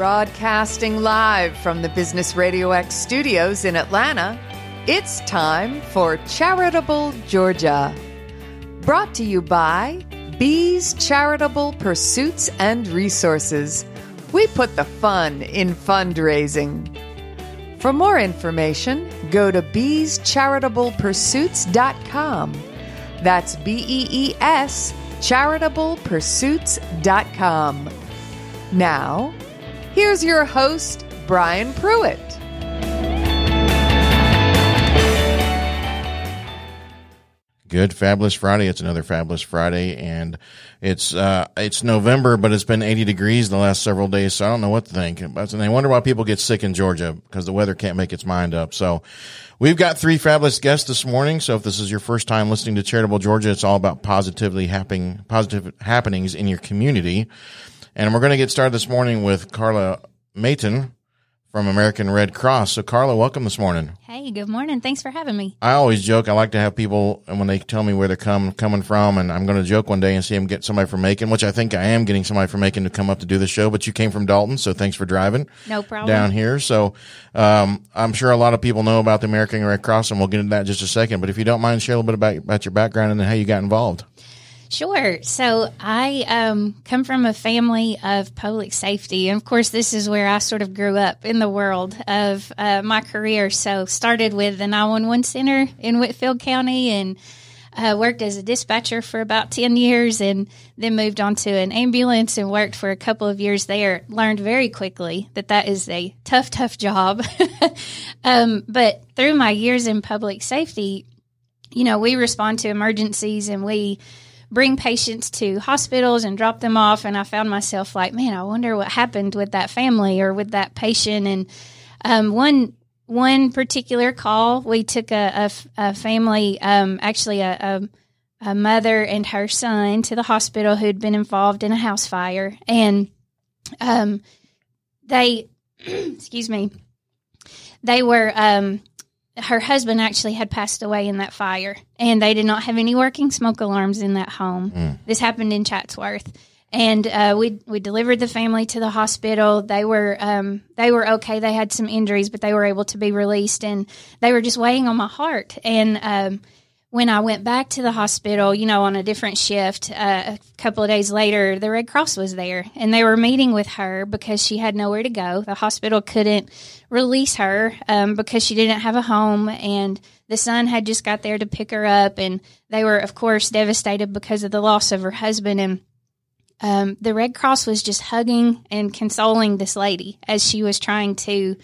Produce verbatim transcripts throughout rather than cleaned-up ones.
Broadcasting live from the Business Radio X studios in Atlanta, it's time for Charitable Georgia. Brought to you by Bee's Charitable Pursuits and Resources. We put the fun in fundraising. For more information, go to bees charitable pursuits dot com. That's B E E S, charitable pursuits dot com. Now, here's your host, Brian Pruitt. Good, fabulous Friday. It's another fabulous Friday, and it's uh, it's November, but it's been eighty degrees the last several days, so I don't know what to think. And they wonder why people get sick in Georgia, because the weather can't make its mind up. So we've got three fabulous guests this morning, so if this is your first time listening to Charitable Georgia, it's all about positively happening, positive happenings in your community. And we're going to get started this morning with Carla Maton from American Red Cross. So, Carla, welcome this morning. Hey, good morning. Thanks for having me. I always joke. I like to have people, and when they tell me where they're come, coming from, and I'm going to joke one day and see them get somebody from Macon, which I think I am getting somebody from Macon to come up to do the show. But you came from Dalton, so thanks for driving. No problem. Down here. So um, I'm sure a lot of people know about the American Red Cross, and we'll get into that in just a second. But if you don't mind, share a little bit about, about your background and how you got involved. Sure. So I um, come from a family of public safety. And of course, this is where I sort of grew up in the world of uh, my career. So started with the nine one one center in Whitfield County and uh, worked as a dispatcher for about ten years and then moved on to an ambulance and worked for a couple of years there. Learned very quickly that that is a tough, tough job. um, but through my years in public safety, you know, we respond to emergencies and we bring patients to hospitals and drop them off. And I found myself like, man, I wonder what happened with that family or with that patient. And um, one one particular call, we took a, a, a family, um, actually a, a, a mother and her son to the hospital who'd been involved in a house fire. And um, they, excuse me, they were um, – her husband actually had passed away in that fire, and they did not have any working smoke alarms in that home. Mm. This happened in Chatsworth, and uh, we we delivered the family to the hospital. They were um, they were okay. They had some injuries, but they were able to be released, and they were just weighing on my heart. And um, when I went back to the hospital, you know, on a different shift, uh, a couple of days later, the Red Cross was there, and they were meeting with her because she had nowhere to go. The hospital couldn't release her um, because she didn't have a home, and the son had just got there to pick her up, and they were, of course, devastated because of the loss of her husband. And um, the Red Cross was just hugging and consoling this lady as she was trying to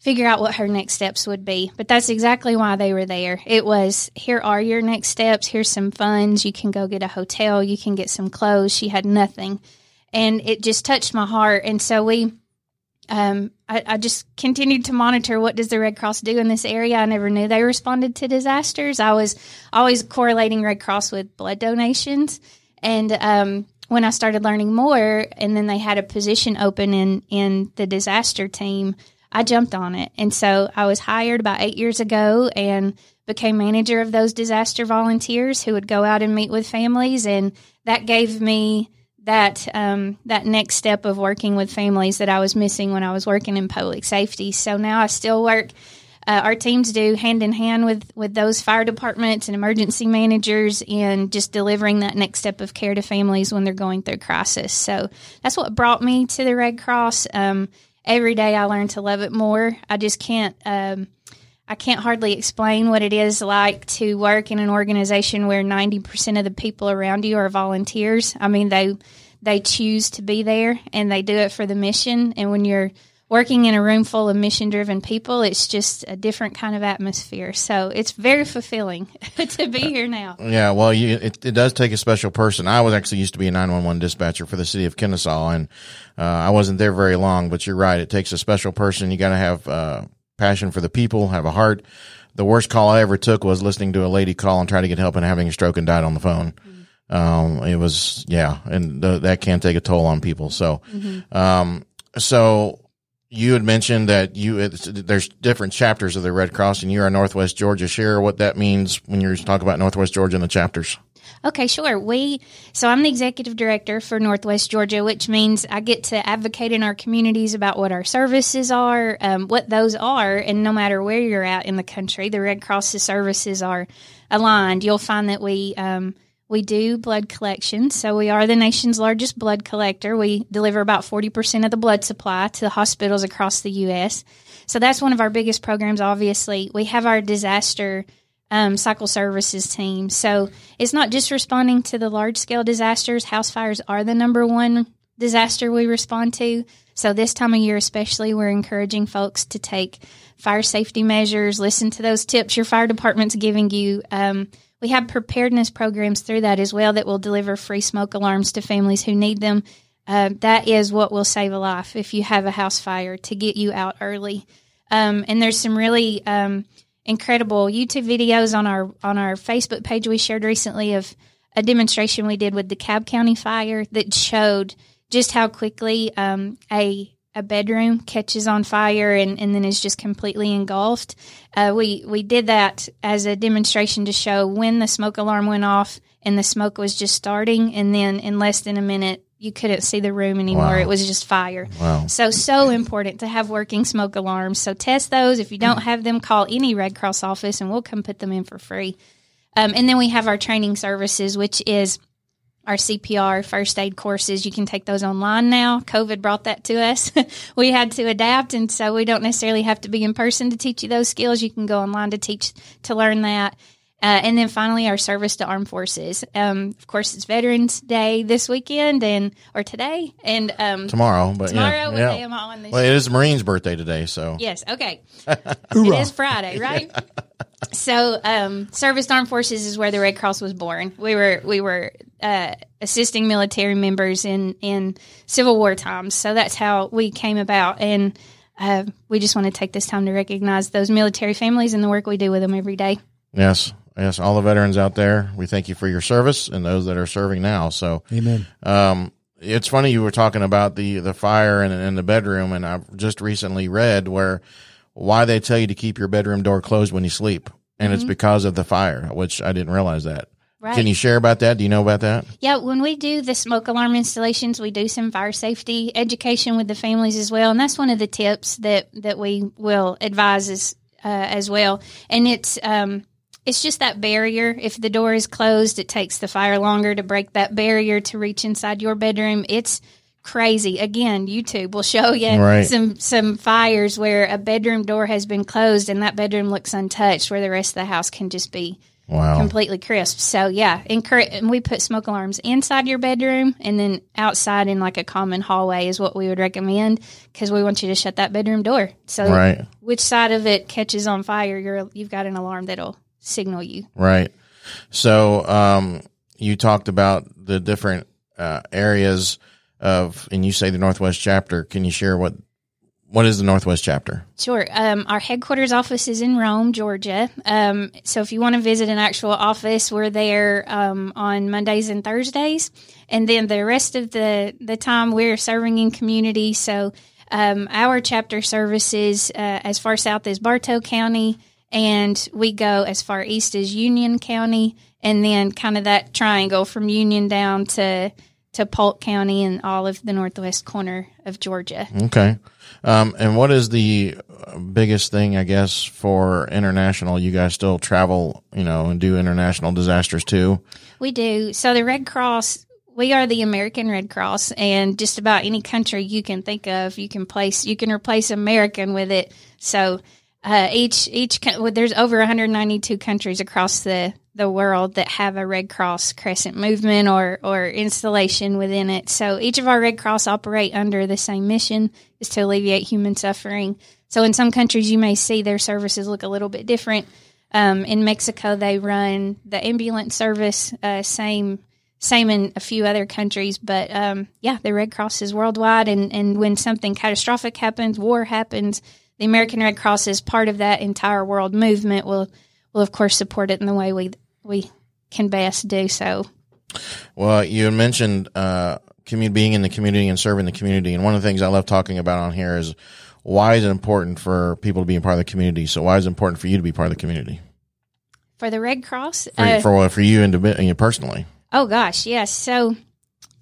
figure out what her next steps would be. But that's exactly why they were there. It was, here are your next steps. Here's some funds. You can go get a hotel. You can get some clothes. She had nothing. And it just touched my heart. And so we, um, I, I just continued to monitor what does the Red Cross do in this area. I never knew they responded to disasters. I was always correlating Red Cross with blood donations. And um, when I started learning more, and then they had a position open in, in the disaster team, I jumped on it. And so I was hired about eight years ago and became manager of those disaster volunteers who would go out and meet with families. And that gave me that um, that next step of working with families that I was missing when I was working in public safety. So now I still work. Uh, our teams do hand in hand with, with those fire departments and emergency managers and just delivering that next step of care to families when they're going through crisis. So that's what brought me to the Red Cross. Um Every day I learn to love it more. I just can't, um, I can't hardly explain what it is like to work in an organization where ninety percent of the people around you are volunteers. I mean, they, they choose to be there and they do it for the mission. And when you're working in a room full of mission-driven people, it's just a different kind of atmosphere. So it's very fulfilling to be here now. Yeah, well, you, it, it does take a special person. I was actually used to be a nine one one dispatcher for the city of Kennesaw, and uh, I wasn't there very long. But you're right, it takes a special person. You got to have uh, passion for the people, have a heart. The worst call I ever took was listening to a lady call and try to get help and having a stroke and died on the phone. Mm-hmm. Um, it was, yeah, and th- that can take a toll on people. So, mm-hmm. um, so. You had mentioned that you it's, there's different chapters of the Red Cross, and you're in Northwest Georgia. Share what that means when you're talking about Northwest Georgia and the chapters. Okay, sure. We so I'm the executive director for Northwest Georgia, which means I get to advocate in our communities about what our services are, um, what those are, and no matter where you're at in the country, the Red Cross's services are aligned. You'll find that we um, we do blood collections, so we are the nation's largest blood collector. We deliver about forty percent of the blood supply to the hospitals across the U S So that's one of our biggest programs, obviously. We have our disaster Um, cycle services team. So it's not just responding to the large-scale disasters. House fires are the number one disaster we respond to. So this time of year especially, we're encouraging folks to take fire safety measures, listen to those tips your fire department's giving you. Um, we have preparedness programs through that as well that will deliver free smoke alarms to families who need them. Uh, that is what will save a life if you have a house fire, to get you out early. Um, and there's some really... Um, incredible YouTube videos on our on our Facebook page we shared recently of a demonstration we did with the DeKalb County fire that showed just how quickly um, a a bedroom catches on fire and, and then is just completely engulfed. Uh, we, we did that as a demonstration to show when the smoke alarm went off and the smoke was just starting, and then in less than a minute, you couldn't see the room anymore. Wow. It was just fire. Wow. So, so important to have working smoke alarms. So test those. If you don't have them, call any Red Cross office and we'll come put them in for free. Um, and then we have our training services, which is our C P R first aid courses. You can take those online now. COVID brought that to us. We had to adapt. And so we don't necessarily have to be in person to teach you those skills. You can go online to teach, to learn that. Uh, and then finally, our service to armed forces. Um, of course, it's Veterans Day this weekend, and or today, and um, tomorrow. But tomorrow, yeah, yeah. They am all on this well, show. It is the Marines' birthday today, so yes, okay. It is Friday, right? Yeah. So, um, service to armed forces is where the Red Cross was born. We were we were uh, assisting military members in in Civil War times, so that's how we came about. And uh, we just want to take this time to recognize those military families and the work we do with them every day. Yes. Yes, all the veterans out there, we thank you for your service and those that are serving now. So, amen. Um, it's funny you were talking about the, the fire in, in the bedroom, and I've just recently read where why they tell you to keep your bedroom door closed when you sleep, and mm-hmm. It's because of the fire, which I didn't realize that. Right. Can you share about that? Do you know about that? Yeah, when we do the smoke alarm installations, we do some fire safety education with the families as well, and that's one of the tips that, that we will advise as, uh, as well. And it's... Um, It's just that barrier. If the door is closed, it takes the fire longer to break that barrier to reach inside your bedroom. It's crazy. Again, YouTube will show you right. some, some fires where a bedroom door has been closed and that bedroom looks untouched, where the rest of the house can just be wow. completely crisp. So, yeah, encourage, and we put smoke alarms inside your bedroom and then outside in like a common hallway is what we would recommend, because we want you to shut that bedroom door. So right. which side of it catches on fire, you're, you've got an alarm that'll signal you. Right. So um, you talked about the different uh, areas of, and you say the Northwest chapter. Can you share what what is the Northwest chapter? Sure. Um, our headquarters office is in Rome, Georgia. Um, so if you want to visit an actual office, we're there um, on Mondays and Thursdays. And then the rest of the, the time we're serving in community. So um, our chapter services uh, as far south as Bartow County, and we go as far east as Union County, and then kind of that triangle from Union down to to Polk County and all of the northwest corner of Georgia. Okay. Um, and what is the biggest thing, I guess, for international? You guys still travel, you know, and do international disasters too? We do. So the Red Cross, we are the American Red Cross, and just about any country you can think of, you can place, you can replace American with it. So Uh, each each well, there's over one hundred ninety-two countries across the, the world that have a Red Cross Crescent movement or or installation within it. So each of our Red Cross operate under the same mission, is to alleviate human suffering. So in some countries you may see their services look a little bit different. Um, in Mexico they run the ambulance service, uh, same same in a few other countries. But um, yeah, the Red Cross is worldwide, and, and when something catastrophic happens, war happens, the American Red Cross is part of that entire world movement. We'll, we'll of course, support it in the way we we can best do so. Well, you mentioned uh, community, being in the community and serving the community. And one of the things I love talking about on here is why is it important for people to be a part of the community? So why is it important for you to be part of the community? For the Red Cross? For, uh, for, for you and personally? Oh, gosh, yes. So,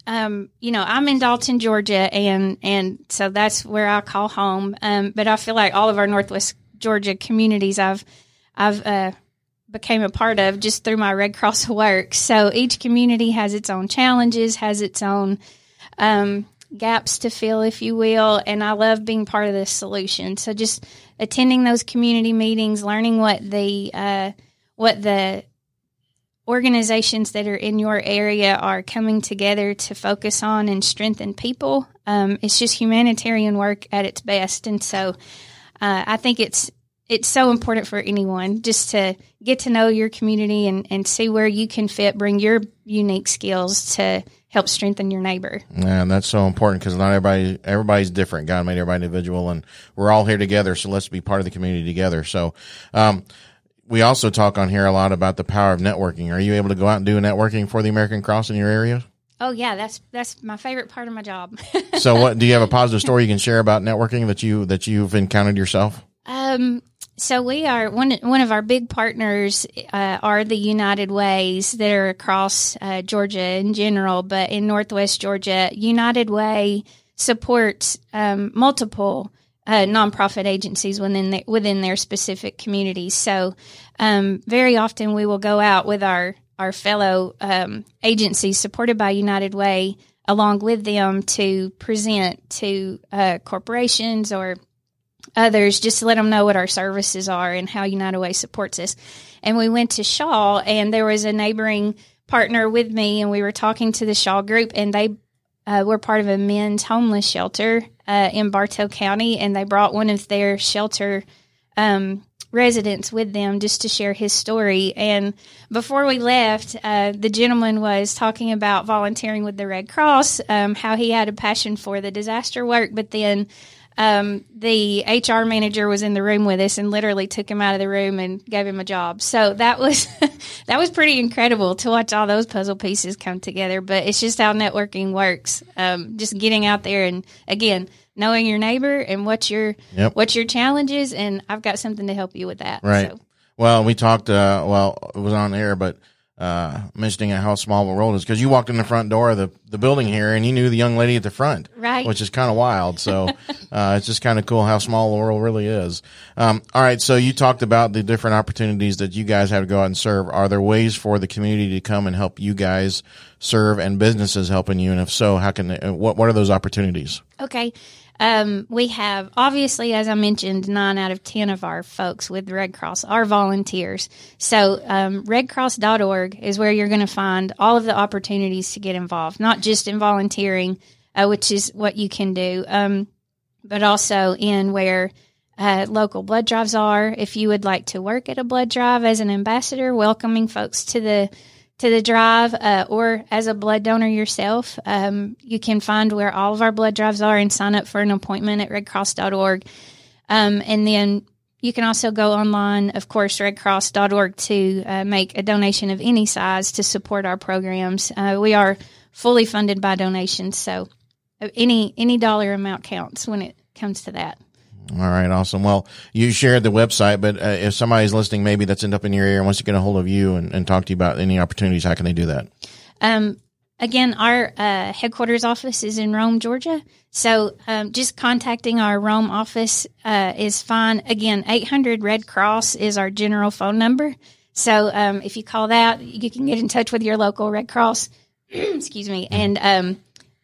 um, you know, I'm in Dalton, Georgia, and, and so that's where I call home. Um, but I feel like all of our Northwest Georgia communities I've I've uh, became a part of just through my Red Cross work. So each community has its own challenges, has its own um, gaps to fill, if you will, and I love being part of the solution. So just attending those community meetings, learning what the uh, what the organizations that are in your area are coming together to focus on and strengthen people. Um, it's just humanitarian work at its best, and so uh, I think it's it's so important for anyone just to get to know your community and, and see where you can fit, bring your unique skills to help strengthen your neighbor. Yeah, and that's so important because not everybody, everybody's different. God made everybody individual, and we're all here together, so let's be part of the community together. So um, we also talk on here a lot about the power of networking. Are you able to go out and do networking for the American Cross in your area? Oh, yeah, that's that's my favorite part of my job. So what do you have a positive story you can share about networking that, you, that you've encountered yourself? Um, so we are one. One of our big partners uh, are the United Ways that are across uh, Georgia in general, but in Northwest Georgia, United Way supports um, multiple uh, nonprofit agencies within the, within their specific communities. So um, very often we will go out with our our fellow um, agencies supported by United Way along with them to present to uh, corporations or others, just to let them know what our services are and how United Way supports us. And we went to Shaw, and there was a neighboring partner with me, and we were talking to the Shaw group, and they uh, were part of a men's homeless shelter uh, in Bartow County, and they brought one of their shelter um, residents with them just to share his story. And before we left, uh, the gentleman was talking about volunteering with the Red Cross, um, how he had a passion for the disaster work, but then Um, the H R manager was in the room with us and literally took him out of the room and gave him a job. So that was that was pretty incredible to watch all those puzzle pieces come together. But it's just how networking works. Um, just getting out there and, again, knowing your neighbor and what your, yep. what your challenge is, and I've got something to help you with that. Right. So. Well, we talked, uh, well, it was on air, but uh, mentioning how small the world is because you walked in the front door of the, the building here and you knew the young lady at the front, right? Which is kind of wild. So, uh, it's just kind of cool how small the world really is. Um, all right. So you talked about the different opportunities that you guys have to go out and serve. Are there ways for the community to come and help you guys serve and businesses helping you? And if so, how can, they, what, what are those opportunities? Okay. Um, we have, obviously, as I mentioned, nine out of ten of our folks with Red Cross are volunteers. So um, red cross dot org is where you're going to find all of the opportunities to get involved, not just in volunteering, uh, which is what you can do, um, but also in where uh, local blood drives are. If you would like to work at a blood drive as an ambassador, welcoming folks to the to the drive, uh, or as a blood donor yourself, um, you can find where all of our blood drives are and sign up for an appointment at red cross dot org. Um, and then you can also go online, of course, red cross dot org to uh, make a donation of any size to support our programs. Uh, we are fully funded by donations, so any any dollar amount counts when it comes to that. All right, awesome. Well, you shared the website, but uh, if somebody's listening, maybe that's end up in your area and wants to get a hold of you and, and talk to you about any opportunities, how can they do that? Um, again, our uh, headquarters office is in Rome, Georgia. So um, just contacting our Rome office uh, is fine. Again, eight hundred red cross is our general phone number. So um, if you call that, you can get in touch with your local Red Cross, excuse me, and um,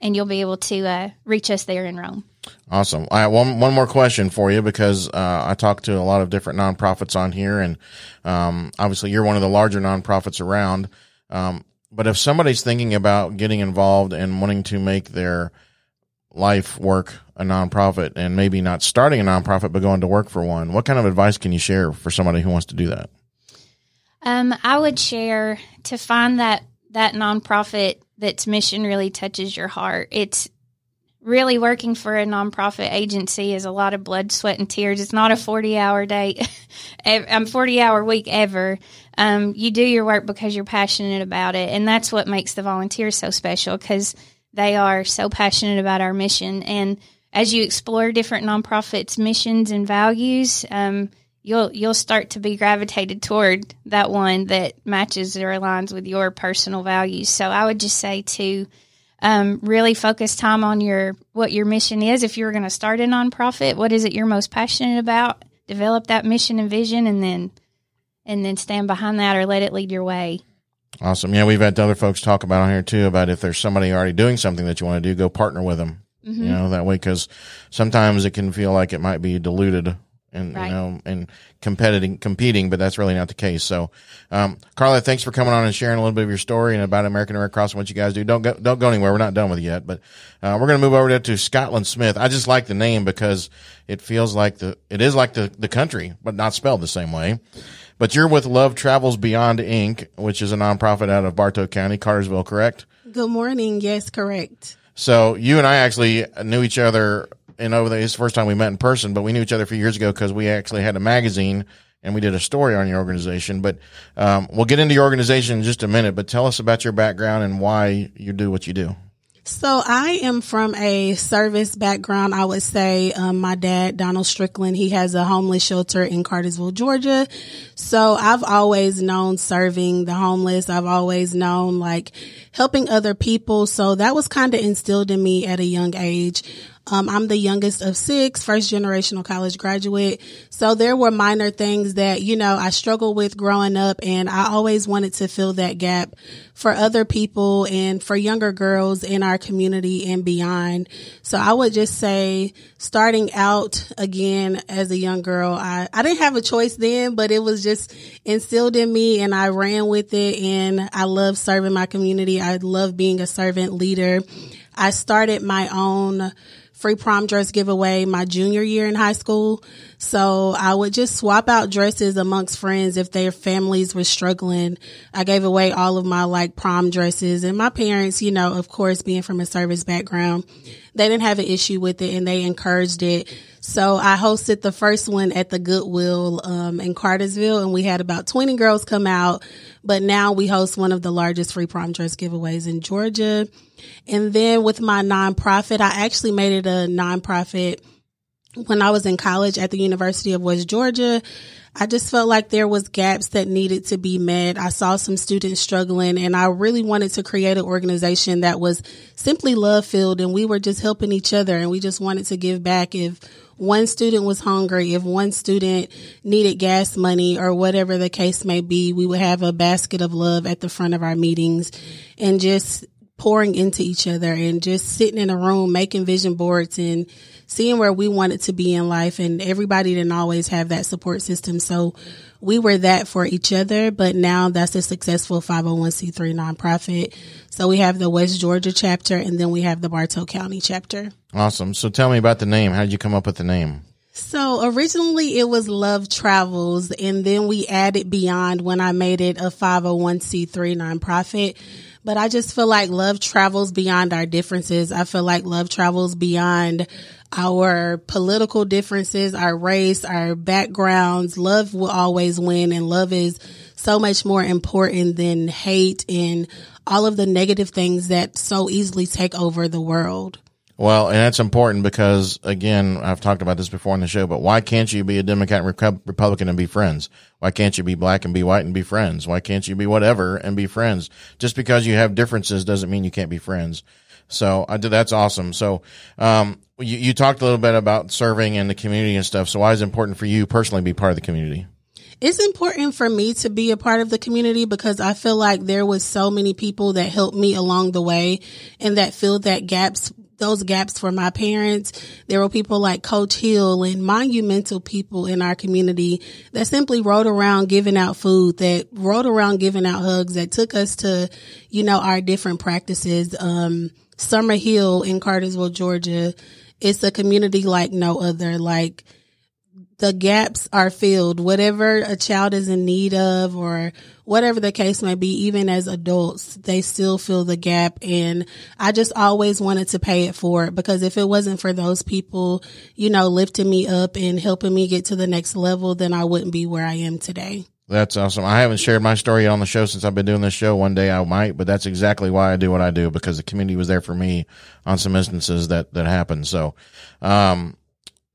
and you'll be able to uh, reach us there in Rome. Awesome. I have one, one more question for you because, uh, I talked to a lot of different nonprofits on here and, um, obviously you're one of the larger nonprofits around. Um, but if somebody's thinking about getting involved and wanting to make their life work a nonprofit and maybe not starting a nonprofit, but going to work for one, what kind of advice can you share for somebody who wants to do that? Um, I would share to find that, that nonprofit that's mission really touches your heart. It's, Really working for a nonprofit agency is a lot of blood, sweat, and tears. It's not a forty-hour day, um, forty-hour week ever. Um, you do your work because you're passionate about it, and that's what makes the volunteers so special because they are so passionate about our mission. And as you explore different nonprofits' missions and values, um, you'll you'll start to be gravitated toward that one that matches or aligns with your personal values. So I would just say to um, really focus time on your what your mission is. If you're going to start a nonprofit, what is it you're most passionate about? Develop that mission and vision, and then and then stand behind that or let it lead your way. Awesome. Yeah, we've had other folks talk about on here, too, about if there's somebody already doing something that you want to do, go partner with them. Mm-hmm. You know, that way, because sometimes it can feel like it might be diluted and, right. you know, and competing, competing, but that's really not the case. So, um, Carla, thanks for coming on and sharing a little bit of your story and about American Red Cross and what you guys do. Don't go, don't go anywhere. We're not done with it yet, but, uh, we're going to move over there to Scottlynn Smith. I just like the name because it feels like the, it is like the, the country, but not spelled the same way. But you're with Love Travels Beyond Incorporated, which is a nonprofit out of Bartow County, Cartersville, correct? Good morning. Yes, correct. So you and I actually knew each other, and over the, it's the first time we met in person, but we knew each other a few years ago because we actually had a magazine and we did a story on your organization. But um, we'll get into your organization in just a minute, but tell us about your background and why you do what you do. So I am from a service background, I would say. Um, my dad, Donald Strickland, he has a homeless shelter in Cartersville, Georgia. So I've always known serving the homeless. I've always known like helping other people. So that was kind of instilled in me at a young age. Um, I'm the youngest of six, first generational college graduate. So there were minor things that, you know, I struggled with growing up, and I always wanted to fill that gap for other people and for younger girls in our community and beyond. So I would just say starting out again as a young girl, I, I didn't have a choice then, but it was just instilled in me and I ran with it, and I love serving my community. I love being a servant leader. I started my own free prom dress giveaway my junior year in high school. So I would just swap out dresses amongst friends if their families were struggling. I gave away all of my like prom dresses, and my parents, you know, of course, being from a service background, they didn't have an issue with it and they encouraged it. So I hosted the first one at the Goodwill um, in Cartersville, and we had about twenty girls come out. But now we host one of the largest free prom dress giveaways in Georgia. And then with my nonprofit, I actually made it a nonprofit when I was in college at the University of West Georgia. I just felt like there was gaps that needed to be met. I saw some students struggling, and I really wanted to create an organization that was simply love-filled, and we were just helping each other, and we just wanted to give back if one student was hungry, if one student needed gas money or whatever the case may be. We would have a basket of love at the front of our meetings and just pouring into each other and just sitting in a room, making vision boards and seeing where we wanted to be in life. And everybody didn't always have that support system. So we were that for each other. But now that's a successful five oh one c three nonprofit. So we have the West Georgia chapter, and then we have the Bartow County chapter. Awesome. So tell me about the name. How did you come up with the name? So originally it was Love Travels, and then we added Beyond when I made it a five oh one c three nonprofit. But I just feel like love travels beyond our differences. I feel like love travels beyond our political differences, our race, our backgrounds. Love will always win, and love is so much more important than hate and all of the negative things that so easily take over the world. Well, and that's important because, again, I've talked about this before on the show, but why can't you be a Democrat and Republican and be friends? Why can't you be black and be white and be friends? Why can't you be whatever and be friends? Just because you have differences doesn't mean you can't be friends. So I did, that's awesome. So um, you, you talked a little bit about serving in the community and stuff. So why is it important for you personally to be part of the community? It's important for me to be a part of the community because I feel like there was so many people that helped me along the way and that filled that gaps. those gaps for my parents. There were people like Coach Hill and monumental people in our community that simply rode around giving out food, that rode around giving out hugs, that took us to, you know, our different practices. Um, Summer Hill in Cartersville, Georgia, it's a community like no other. Like, the gaps are filled. Whatever a child is in need of or whatever the case may be, even as adults, they still fill the gap. And I just always wanted to pay it forward, because if it wasn't for those people, you know, lifting me up and helping me get to the next level, then I wouldn't be where I am today. That's awesome. I haven't shared my story on the show since I've been doing this show. One day I might, but that's exactly why I do what I do, because the community was there for me on some instances that, that happened. So, um,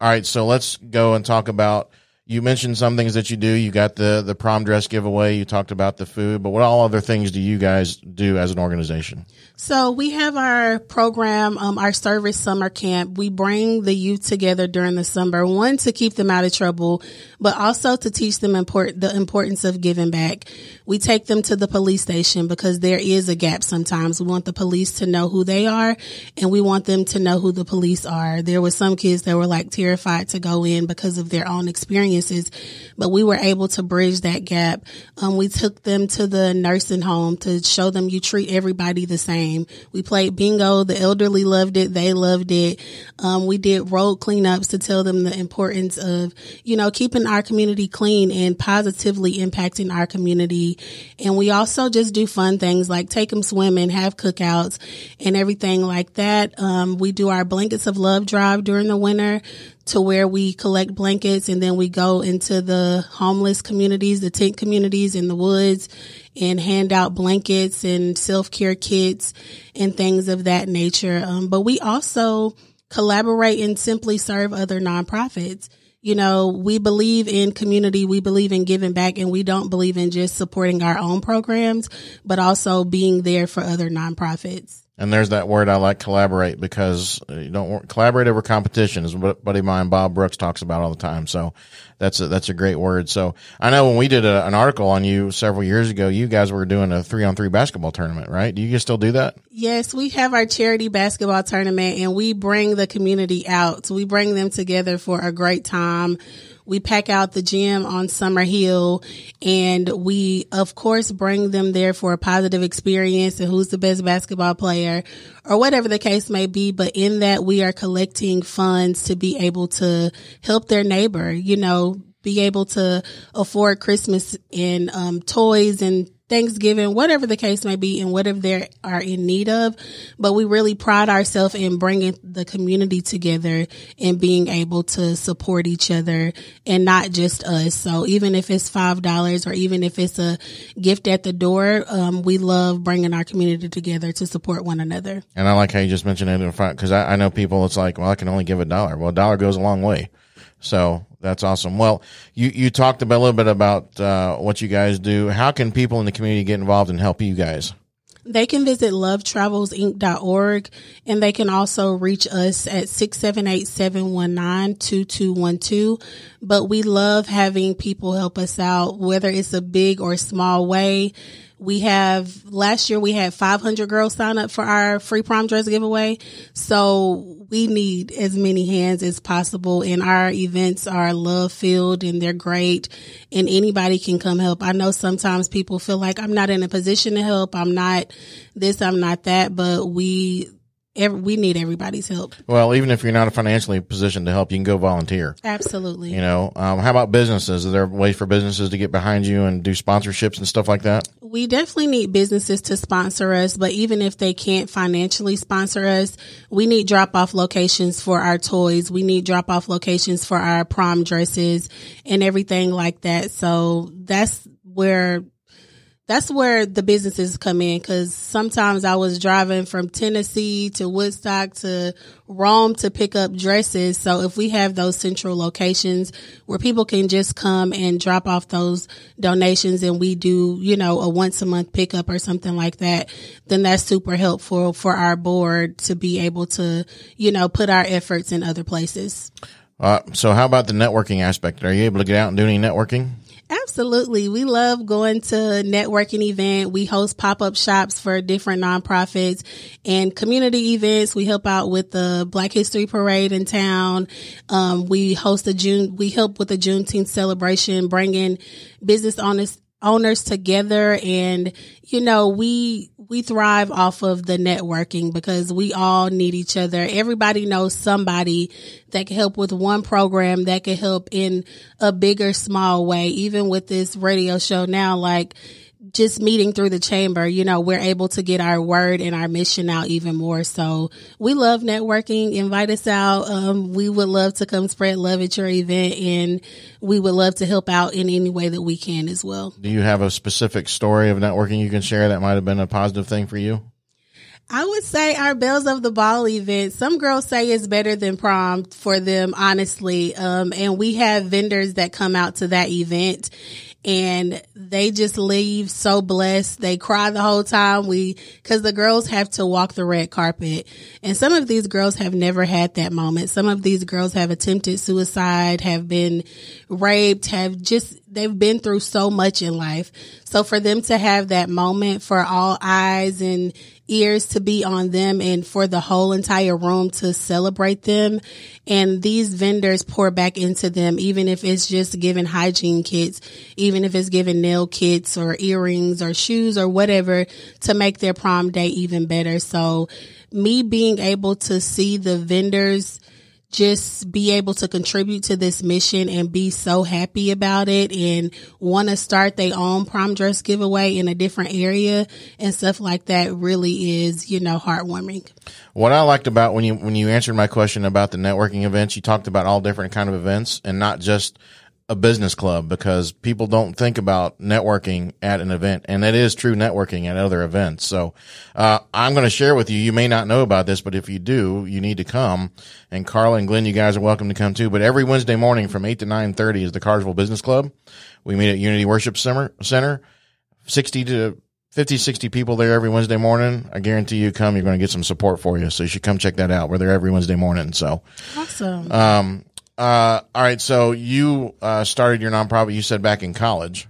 all right, so let's go and talk about You mentioned some things that you do. You got the, the prom dress giveaway. You talked about the food, but what all other things do you guys do as an organization? So we have our program, um, our service summer camp. We bring the youth together during the summer, one, to keep them out of trouble, but also to teach them import, the importance of giving back. We take them to the police station because there is a gap sometimes. We want the police to know who they are, and we want them to know who the police are. There were some kids that were like terrified to go in because of their own experience. But we were able to bridge that gap. Um, we took them to the nursing home to show them you treat everybody the same. We played bingo. The elderly loved it. They loved it. Um, we did road cleanups to tell them the importance of, you know, keeping our community clean and positively impacting our community. And we also just do fun things like take them swimming, have cookouts, and everything like that. Um, we do our Blankets of Love drive during the winter, to where we collect blankets and then we go into the homeless communities, the tent communities in the woods, and hand out blankets and self-care kits and things of that nature. Um, but we also collaborate and simply serve other nonprofits. You know, we believe in community, we believe in giving back, and we don't believe in just supporting our own programs, but also being there for other nonprofits. And there's that word I like, collaborate, because you don't collaborate over competition, is what a buddy of mine, Bob Brooks, talks about all the time. So that's a, that's a great word. So I know when we did a, an article on you several years ago, you guys were doing a three on three basketball tournament, right? Do you guys still do that? Yes, we have our charity basketball tournament, and we bring the community out. So we bring them together for a great time. We pack out the gym on Summer Hill, and we, of course, bring them there for a positive experience and who's the best basketball player or whatever the case may be. But in that, we are collecting funds to be able to help their neighbor, you know, be able to afford Christmas and um, toys and Thanksgiving, whatever the case may be, and whatever they are in need of. But we really pride ourselves in bringing the community together and being able to support each other and not just us. So even if it's five dollars or even if it's a gift at the door, um, we love bringing our community together to support one another. And I like how you just mentioned it in front, because I, I know people, it's like, well, I can only give a dollar. Well, a dollar goes a long way. So that's awesome. Well, you, you talked about a little bit about uh, what you guys do. How can people in the community get involved and help you guys? They can visit love travels inc dot org, and they can also reach us at six seven eight, seven one nine, two two one two. But we love having people help us out, whether it's a big or small way. We have, last year we had five hundred girls sign up for our free prom dress giveaway. So we need as many hands as possible, and our events are love filled and they're great, and anybody can come help. I know sometimes people feel like, I'm not in a position to help. I'm not this, I'm not that, but we Every, we need everybody's help. Well, even if you're not financially positioned to help, you can go volunteer. Absolutely. You know, um, how about businesses? Are there ways for businesses to get behind you and do sponsorships and stuff like that? We definitely need businesses to sponsor us, but even if they can't financially sponsor us, we need drop-off locations for our toys. We need drop-off locations for our prom dresses and everything like that. So that's where... That's where the businesses come in, because sometimes I was driving from Tennessee to Woodstock to Rome to pick up dresses. So if we have those central locations where people can just come and drop off those donations, and we do, you know, a once a month pickup or something like that, then that's super helpful for our board to be able to, you know, put our efforts in other places. Uh, so how about the networking aspect? Are you able to get out and do any networking? Absolutely. We love going to networking event. We host pop-up shops for different nonprofits and community events. We help out with the Black History Parade in town. Um, we host a June, we help with the Juneteenth celebration, bringing business owners, owners together. And, you know, we, we thrive off of the networking because we all need each other. Everybody knows somebody that can help with one program, that can help in a bigger, small way. Even with this radio show now, like just meeting through the chamber, you know, we're able to get our word and our mission out even more. So we love networking. Invite us out. Um, we would love to come spread love at your event, and we would love to help out in any way that we can as well. Do you have a specific story of networking you can share that might have been a positive thing for you? I would say our Bells of the Ball event, some girls say it's better than prom for them, honestly. Um, and we have vendors that come out to that event and they just leave so blessed. They cry the whole time. We, cause the girls have to walk the red carpet. And some of these girls have never had that moment. Some of these girls have attempted suicide, have been raped, have just, they've been through so much in life. So for them to have that moment, for all eyes and ears to be on them and for the whole entire room to celebrate them. And these vendors pour back into them, even if it's just giving hygiene kits, even if it's giving nail kits or earrings or shoes or whatever to make their prom day even better. So me being able to see the vendors just be able to contribute to this mission and be so happy about it and want to start their own prom dress giveaway in a different area and stuff like that really is, you know, heartwarming. What I liked about when you when you answered my question about the networking events, you talked about all different kind of events and not just a business club, because people don't think about networking at an event, and that is true networking at other events. So uh I'm going to share with you, you may not know about this, but if you do, you need to come. And Carla and Glenn, you guys are welcome to come too. But every Wednesday morning from eight to nine thirty is the Cartersville Business Club. We meet at Unity Worship Center, sixty to fifty, sixty people there every Wednesday morning. I guarantee you come, you're going to get some support for you. So you should come check that out. We're there every Wednesday morning. So awesome. Um, Uh, all right. So you, uh, started your nonprofit, you said back in college.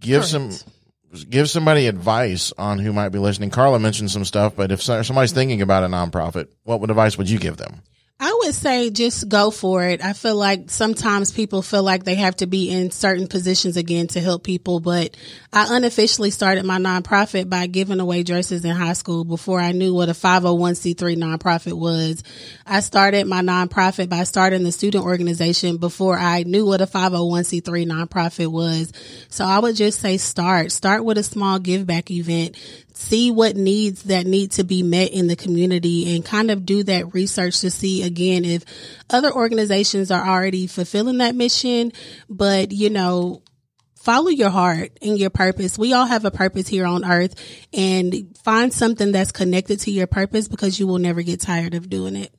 Give Correct. some, give somebody advice on who might be listening. Carla mentioned some stuff, but if somebody's thinking about a nonprofit, what advice would you give them? I would say just go for it. I feel like sometimes people feel like they have to be in certain positions again to help people, but I unofficially started my nonprofit by giving away dresses in high school before I knew what a five oh one c three nonprofit was. I started my nonprofit by starting the student organization before I knew what a five oh one c three nonprofit was. So I would just say start. Start with a small give back event. See what needs that need to be met in the community and kind of do that research to see again if other organizations are already fulfilling that mission. But, you know, follow your heart and your purpose. We all have a purpose here on earth, and find something that's connected to your purpose because you will never get tired of doing it.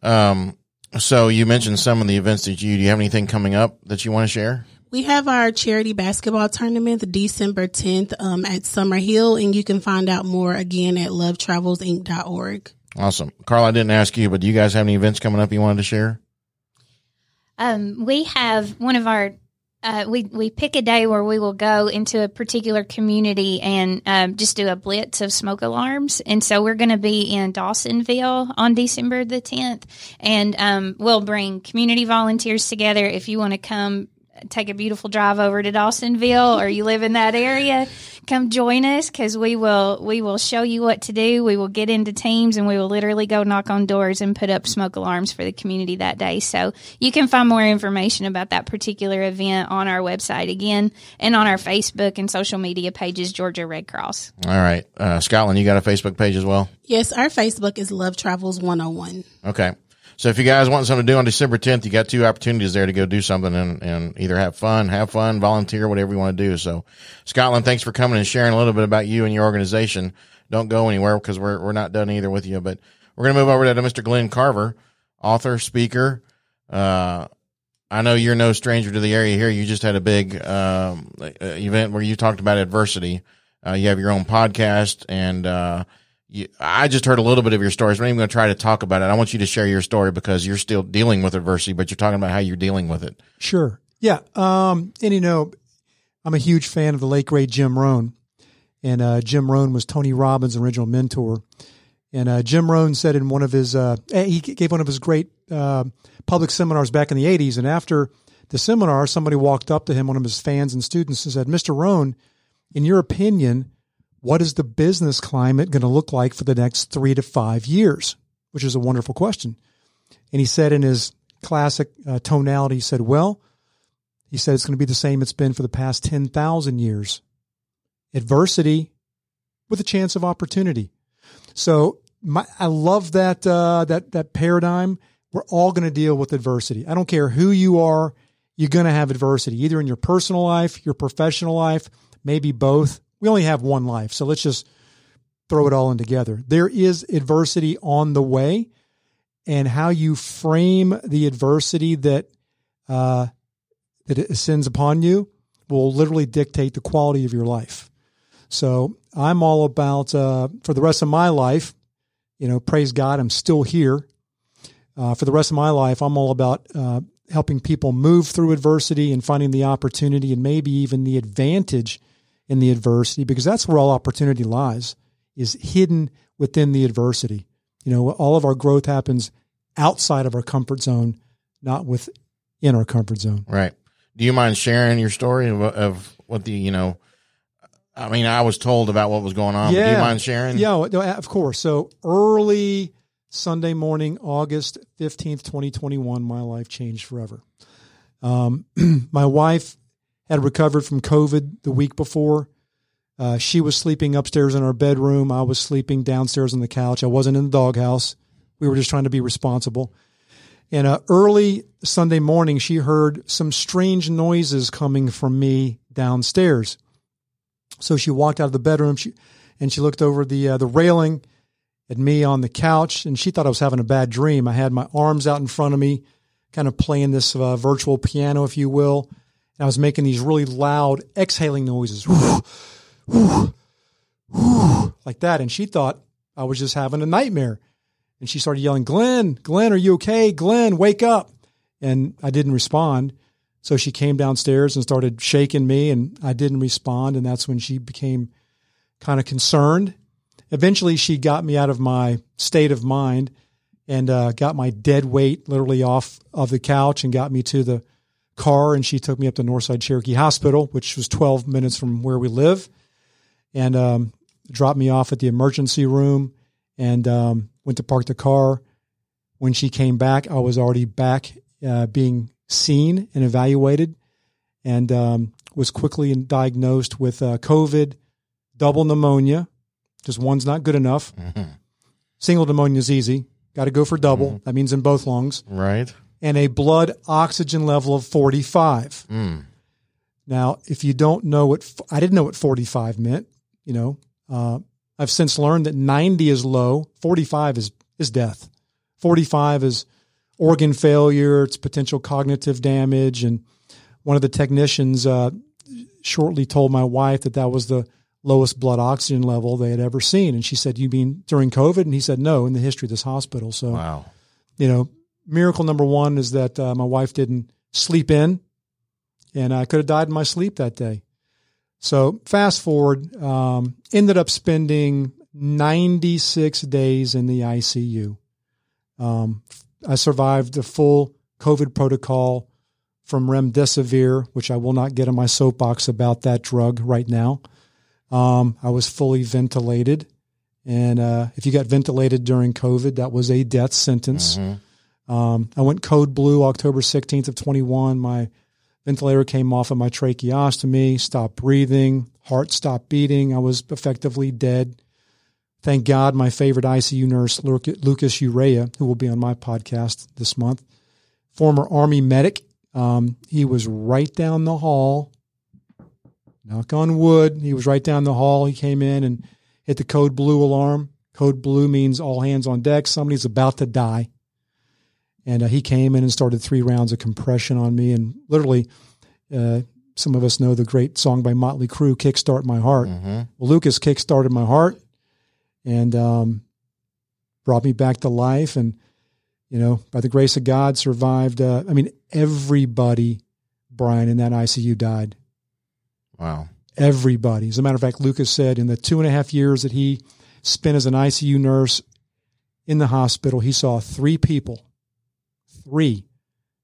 Um, so you mentioned some of the events that you do. You have anything coming up that you want to share? We have our charity basketball tournament December tenth um, at Summer Hill, and you can find out more again at love travels inc dot org. Awesome. Carl, I didn't ask you, but do you guys have any events coming up you wanted to share? Um, we have one of our uh, – we, we pick a day where we will go into a particular community and um, just do a blitz of smoke alarms. And so we're going to be in Dawsonville on December the tenth, and um, we'll bring community volunteers together. If you want to come – take a beautiful drive over to Dawsonville, or you live in that area, come join us, because we will we will show you what to do. We will get into teams, and we will literally go knock on doors and put up smoke alarms for the community that day. So you can find more information about that particular event on our website again, and on our Facebook and social media pages, Georgia Red Cross. All right. Uh, Scottlynn, you got a Facebook page as well? Yes, our Facebook is Love Travels one oh one. Okay. So if you guys want something to do on December tenth, you got two opportunities there to go do something and, and either have fun, have fun, volunteer, whatever you want to do. So Scottlynn, thanks for coming and sharing a little bit about you and your organization. Don't go anywhere, because we're, we're not done either with you, but we're going to move over to Mister Glenn Carver, author, speaker. Uh, I know you're no stranger to the area here. You just had a big um, event where you talked about adversity. Uh, you have your own podcast, and uh You, I just heard a little bit of your story, so I'm not even going to try to talk about it. I want you to share your story, because you're still dealing with adversity, but you're talking about how you're dealing with it. Sure. Yeah. Um, and, you know, I'm a huge fan of the late, great Jim Rohn. And uh, Jim Rohn was Tony Robbins' original mentor. And uh, Jim Rohn said in one of his uh, – he gave one of his great uh, public seminars back in the eighties. And after the seminar, somebody walked up to him, one of his fans and students, and said, "Mister Rohn, in your opinion – what is the business climate going to look like for the next three to five years?" Which is a wonderful question. And he said in his classic uh, tonality, he said, well, he said, "It's going to be the same it's been for the past ten thousand years. Adversity with a chance of opportunity." So my, I love that, uh, that, that paradigm. We're all going to deal with adversity. I don't care who you are. You're going to have adversity, either in your personal life, your professional life, maybe both. We only have one life, so let's just throw it all in together. There is adversity on the way, and how you frame the adversity that uh, that it ascends upon you will literally dictate the quality of your life. So I'm all about, uh, for the rest of my life, you know, praise God, I'm still here. Uh, for the rest of my life, I'm all about uh, helping people move through adversity and finding the opportunity and maybe even the advantage in the adversity, because that's where all opportunity lies, is hidden within the adversity. You know, all of our growth happens outside of our comfort zone, not within our comfort zone. Right. Do you mind sharing your story of, of what the, you know, I mean, I was told about what was going on. Yeah. But do you mind sharing? Yeah, no, of course. So early Sunday morning, August fifteenth, twenty twenty-one, my life changed forever. Um, my wife had recovered from COVID the week before. Uh, she was sleeping upstairs in our bedroom. I was sleeping downstairs on the couch. I wasn't in the doghouse. We were just trying to be responsible. And uh, early Sunday morning, she heard some strange noises coming from me downstairs. So she walked out of the bedroom, she, and she looked over the uh, the railing at me on the couch, and she thought I was having a bad dream. I had my arms out in front of me, kind of playing this uh, virtual piano, if you will. And I was making these really loud exhaling noises, like that. And she thought I was just having a nightmare. And she started yelling, Glenn, Glenn, are you okay? Glenn, wake up. And I didn't respond. So she came downstairs and started shaking me, and I didn't respond. And that's when she became kind of concerned. Eventually, she got me out of my state of mind and uh, got my dead weight literally off of the couch and got me to the car. And she took me up to Northside Cherokee Hospital, which was twelve minutes from where we live, and um, dropped me off at the emergency room, and um, went to park the car. When she came back, I was already back uh, being seen and evaluated, and um, was quickly diagnosed with uh, COVID, double pneumonia. Just one's not good enough. Mm-hmm. Single pneumonia is easy. Got to go for double. Mm-hmm. That means in both lungs. Right. And a blood oxygen level of forty-five. Mm. Now, if you don't know what, I didn't know what forty-five meant, you know, uh, I've since learned that ninety is low. forty-five is, is death. forty-five is organ failure, it's potential cognitive damage. And one of the technicians uh, shortly told my wife that that was the lowest blood oxygen level they had ever seen. And she said, you mean during COVID? And he said, no, in the history of this hospital. So, wow. You know, miracle number one is that uh, my wife didn't sleep in, and I could have died in my sleep that day. So fast forward, um, ended up spending ninety-six days in the I C U. Um, I survived the full COVID protocol from remdesivir, which I will not get on my soapbox about that drug right now. Um, I was fully ventilated. And uh, if you got ventilated during COVID, that was a death sentence. Mm-hmm. Um, I went code blue October sixteenth of twenty-one. My ventilator came off of my tracheostomy, stopped breathing, heart stopped beating. I was effectively dead. Thank God my favorite I C U nurse, Lucas Urea, who will be on my podcast this month, former Army medic. Um, he was right down the hall. Knock on wood. He was right down the hall. He came in and hit the code blue alarm. Code blue means all hands on deck. Somebody's about to die. And uh, he came in and started three rounds of compression on me. And literally, uh, some of us know the great song by Motley Crue, Kickstart My Heart. Mm-hmm. Well, Lucas kickstarted my heart. And um, brought me back to life, and you know, by the grace of God, survived. Uh, I mean, everybody, Brian, in that I C U died. Wow, everybody. As a matter of fact, Lucas said in the two and a half years that he spent as an I C U nurse in the hospital, he saw three people, three,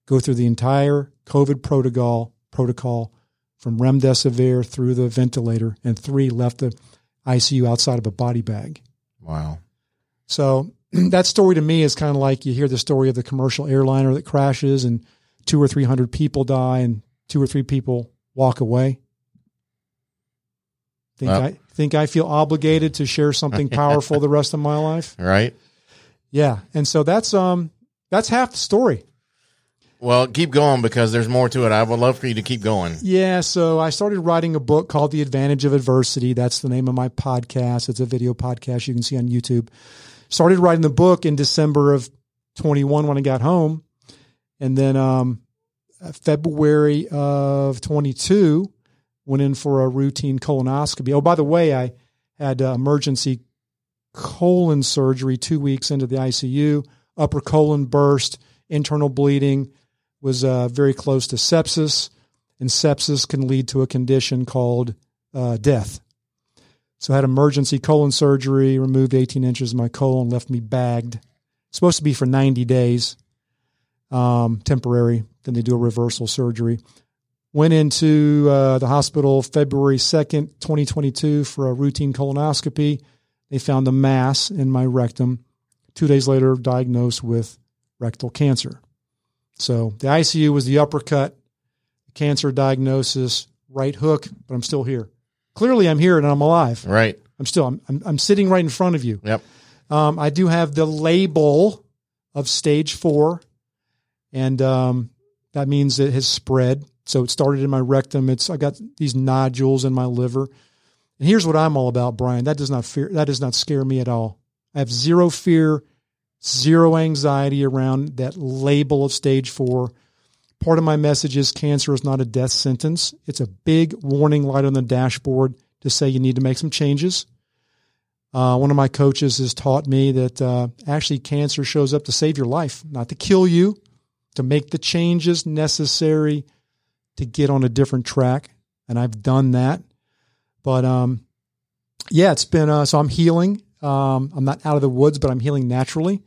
go through the entire COVID protocol, protocol from remdesivir through the ventilator, and three left the I C U outside of a body bag. Wow. So that story to me is kind of like you hear the story of the commercial airliner that crashes and two or three hundred people die and two or three people walk away. Think well, I think I feel obligated to share something powerful the rest of my life. Right. Yeah. And so that's um that's half the story. Well, keep going because there's more to it. I would love for you to keep going. Yeah, so I started writing a book called The Advantage of Adversity. That's the name of my podcast. It's a video podcast you can see on YouTube. Started writing the book in December of twenty-one when I got home. And then um, February of twenty-two, went in for a routine colonoscopy. Oh, by the way, I had uh, emergency colon surgery two weeks into the I C U, upper colon burst, internal bleeding, was uh, very close to sepsis, and sepsis can lead to a condition called uh, death. So I had emergency colon surgery, removed eighteen inches of my colon, left me bagged. Supposed to be for ninety days, um, temporary. Then they do a reversal surgery. Went into uh, the hospital February second, twenty twenty-two for a routine colonoscopy. They found a mass in my rectum. Two days later, diagnosed with rectal cancer. So the I C U was the uppercut, cancer diagnosis, right hook, but I'm still here. Clearly I'm here and I'm alive. Right. I'm still, I'm, I'm, I'm sitting right in front of you. Yep. Um, I do have the label of stage four, and um, that means it has spread. So it started in my rectum. It's, I got these nodules in my liver. And here's what I'm all about, Brian. That does not fear. That does not scare me at all. I have zero fear, zero anxiety around that label of stage four. Part of my message is cancer is not a death sentence. It's a big warning light on the dashboard to say you need to make some changes. Uh, one of my coaches has taught me that uh, actually cancer shows up to save your life, not to kill you, to make the changes necessary to get on a different track. And I've done that. But um, yeah, it's been, uh, so I'm healing. Um, I'm not out of the woods, but I'm healing naturally.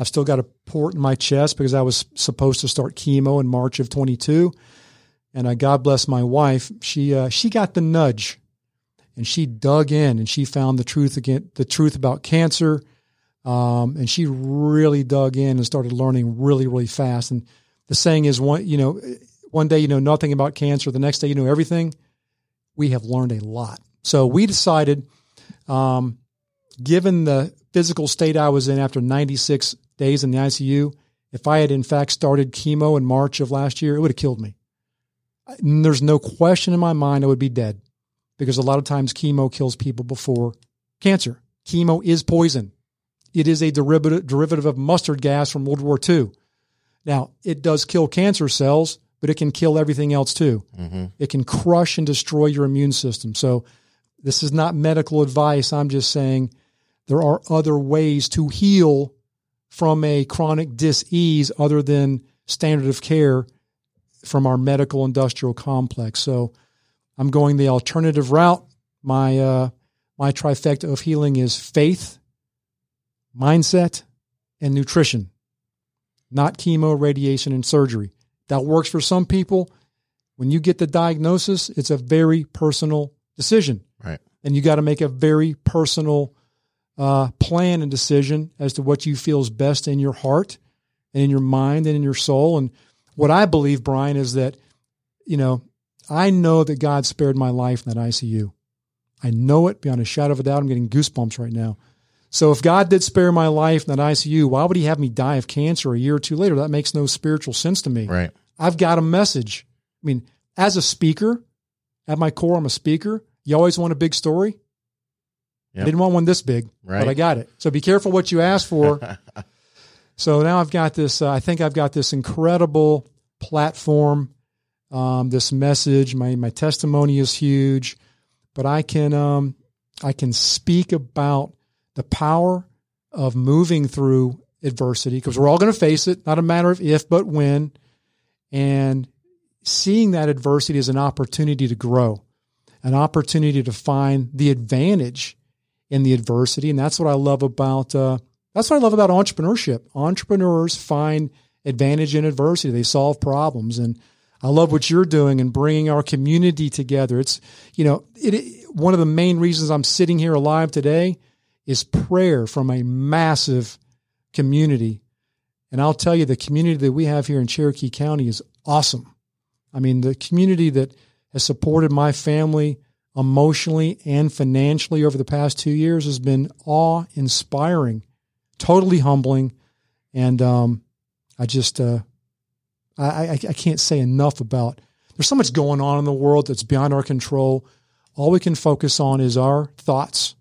I've still got a port in my chest because I was supposed to start chemo in March of twenty-two. And I, God bless my wife. She, uh, she got the nudge and she dug in and she found the truth again, the truth about cancer. Um, and she really dug in and started learning really, really fast. And the saying is one, you know, one day, you know, nothing about cancer. The next day, you know, everything. We have learned a lot. So we decided, um, given the physical state I was in after ninety-six days in the I C U, if I had in fact started chemo in March of last year, it would have killed me. And there's no question in my mind I would be dead, because a lot of times chemo kills people before cancer. Chemo is poison. It is a derivative derivative of mustard gas from World War Two. Now, it does kill cancer cells, but it can kill everything else too. Mm-hmm. It can crush and destroy your immune system. So this is not medical advice. I'm just saying there are other ways to heal from a chronic disease other than standard of care from our medical industrial complex. So I'm going the alternative route. My uh, my trifecta of healing is faith, mindset, and nutrition, not chemo, radiation, and surgery. That works for some people. When you get the diagnosis, it's a very personal decision. Right. And you got to make a very personal uh, plan and decision as to what you feel is best in your heart and in your mind and in your soul. And what I believe, Brian, is that, you know, I know that God spared my life in that I C U. I know it beyond a shadow of a doubt. I'm getting goosebumps right now. So if God did spare my life in that I C U, why would he have me die of cancer a year or two later? That makes no spiritual sense to me. Right. I've got a message. I mean, as a speaker, at my core, I'm a speaker. You always want a big story. Yep. I didn't want one this big, right, but I got it. So be careful what you ask for. So now I've got this, uh, I think I've got this incredible platform, um, this message. My my testimony is huge, but I can um, I can speak about the power of moving through adversity, because we're all going to face it, not a matter of if, but when, and seeing that adversity as an opportunity to grow, an opportunity to find the advantage in the adversity. And that's what I love about, uh, that's what I love about entrepreneurship. Entrepreneurs find advantage in adversity. They solve problems. And I love what you're doing and bringing our community together. It's, you know, it, it, one of the main reasons I'm sitting here alive today is prayer from a massive community. And I'll tell you, the community that we have here in Cherokee County is awesome. I mean, the community that has supported my family emotionally and financially over the past two years has been awe-inspiring, totally humbling. And um, I just, uh, I, I, I can't say enough about. There's so much going on in the world that's beyond our control. All we can focus on is our thoughts,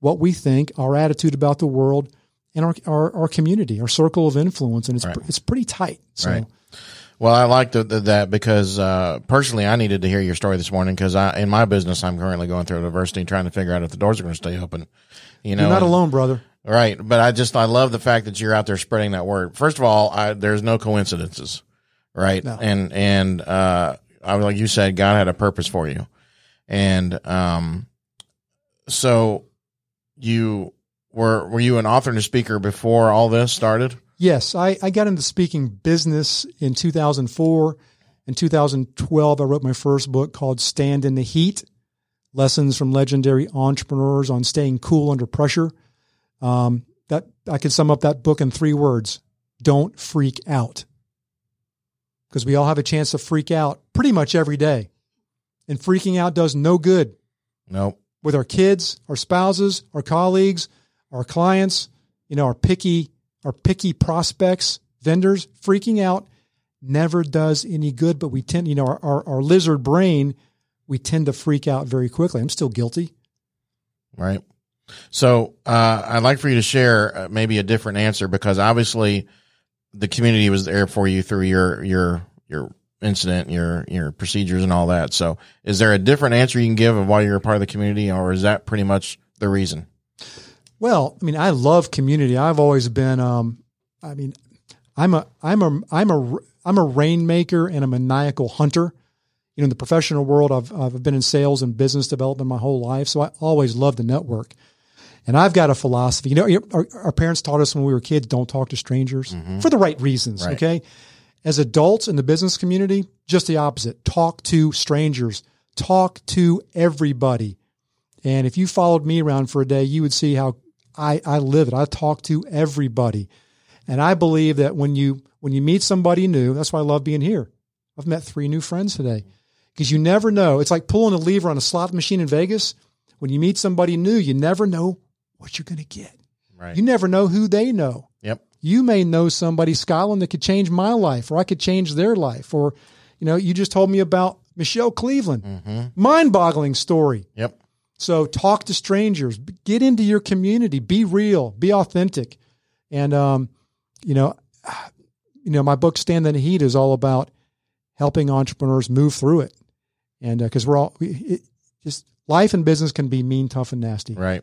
what we think, our attitude about the world, and our our, our community, our circle of influence, and it's right. it's pretty tight. So. Right. Well, I like that because uh, personally, I needed to hear your story this morning because I, in my business, I'm currently going through adversity and trying to figure out if the doors are going to stay open. You know, you're not and, alone, brother. Right, but I just I love the fact that you're out there spreading that word. First of all, I, there's no coincidences, right? No. And and uh, I like you said, God had a purpose for you, and um, so you were were you an author and a speaker before all this started? Yes, I, I got into speaking business in two thousand four. In two thousand twelve, I wrote my first book called Stand in the Heat, Lessons from Legendary Entrepreneurs on Staying Cool Under Pressure. Um, that I could sum up that book in three words: don't freak out. Because we all have a chance to freak out pretty much every day. And freaking out does no good. Nope. With our kids, our spouses, our colleagues, our clients, you know, our picky Our picky prospects, vendors, freaking out never does any good, but we tend, you know, our, our, our lizard brain, we tend to freak out very quickly. I'm still guilty. Right. So uh, I'd like for you to share maybe a different answer because obviously the community was there for you through your, your, your incident, your, your procedures and all that. So is there a different answer you can give of why you're a part of the community, or is that pretty much the reason? Well, I mean, I love community. I've always been, um, I mean, I'm a, I'm a, I'm a, I'm a rainmaker and a maniacal hunter. You know, in the professional world, I've, I've been in sales and business development my whole life. So I always loved the network, and I've got a philosophy. You know, our, our parents taught us when we were kids, don't talk to strangers mm-hmm. for the right reasons. Right. Okay. As adults in the business community, just the opposite. Talk to strangers, talk to everybody. And if you followed me around for a day, you would see how I, I live it. I talk to everybody. And I believe that when you when you meet somebody new, that's why I love being here. I've met three new friends today because you never know. It's like pulling a lever on a slot machine in Vegas. When you meet somebody new, you never know what you're going to get. Right. You never know who they know. Yep. You may know somebody, Scottlynn, that could change my life, or I could change their life. Or, you know, you just told me about Michelle Cleveland. Mm-hmm. Mind-boggling story. Yep. So talk to strangers, get into your community, be real, be authentic. And, um, you know, you know, my book, Stand in the Heat, is all about helping entrepreneurs move through it. And uh, cause we're all we, it, just life and business can be mean, tough, and nasty. Right.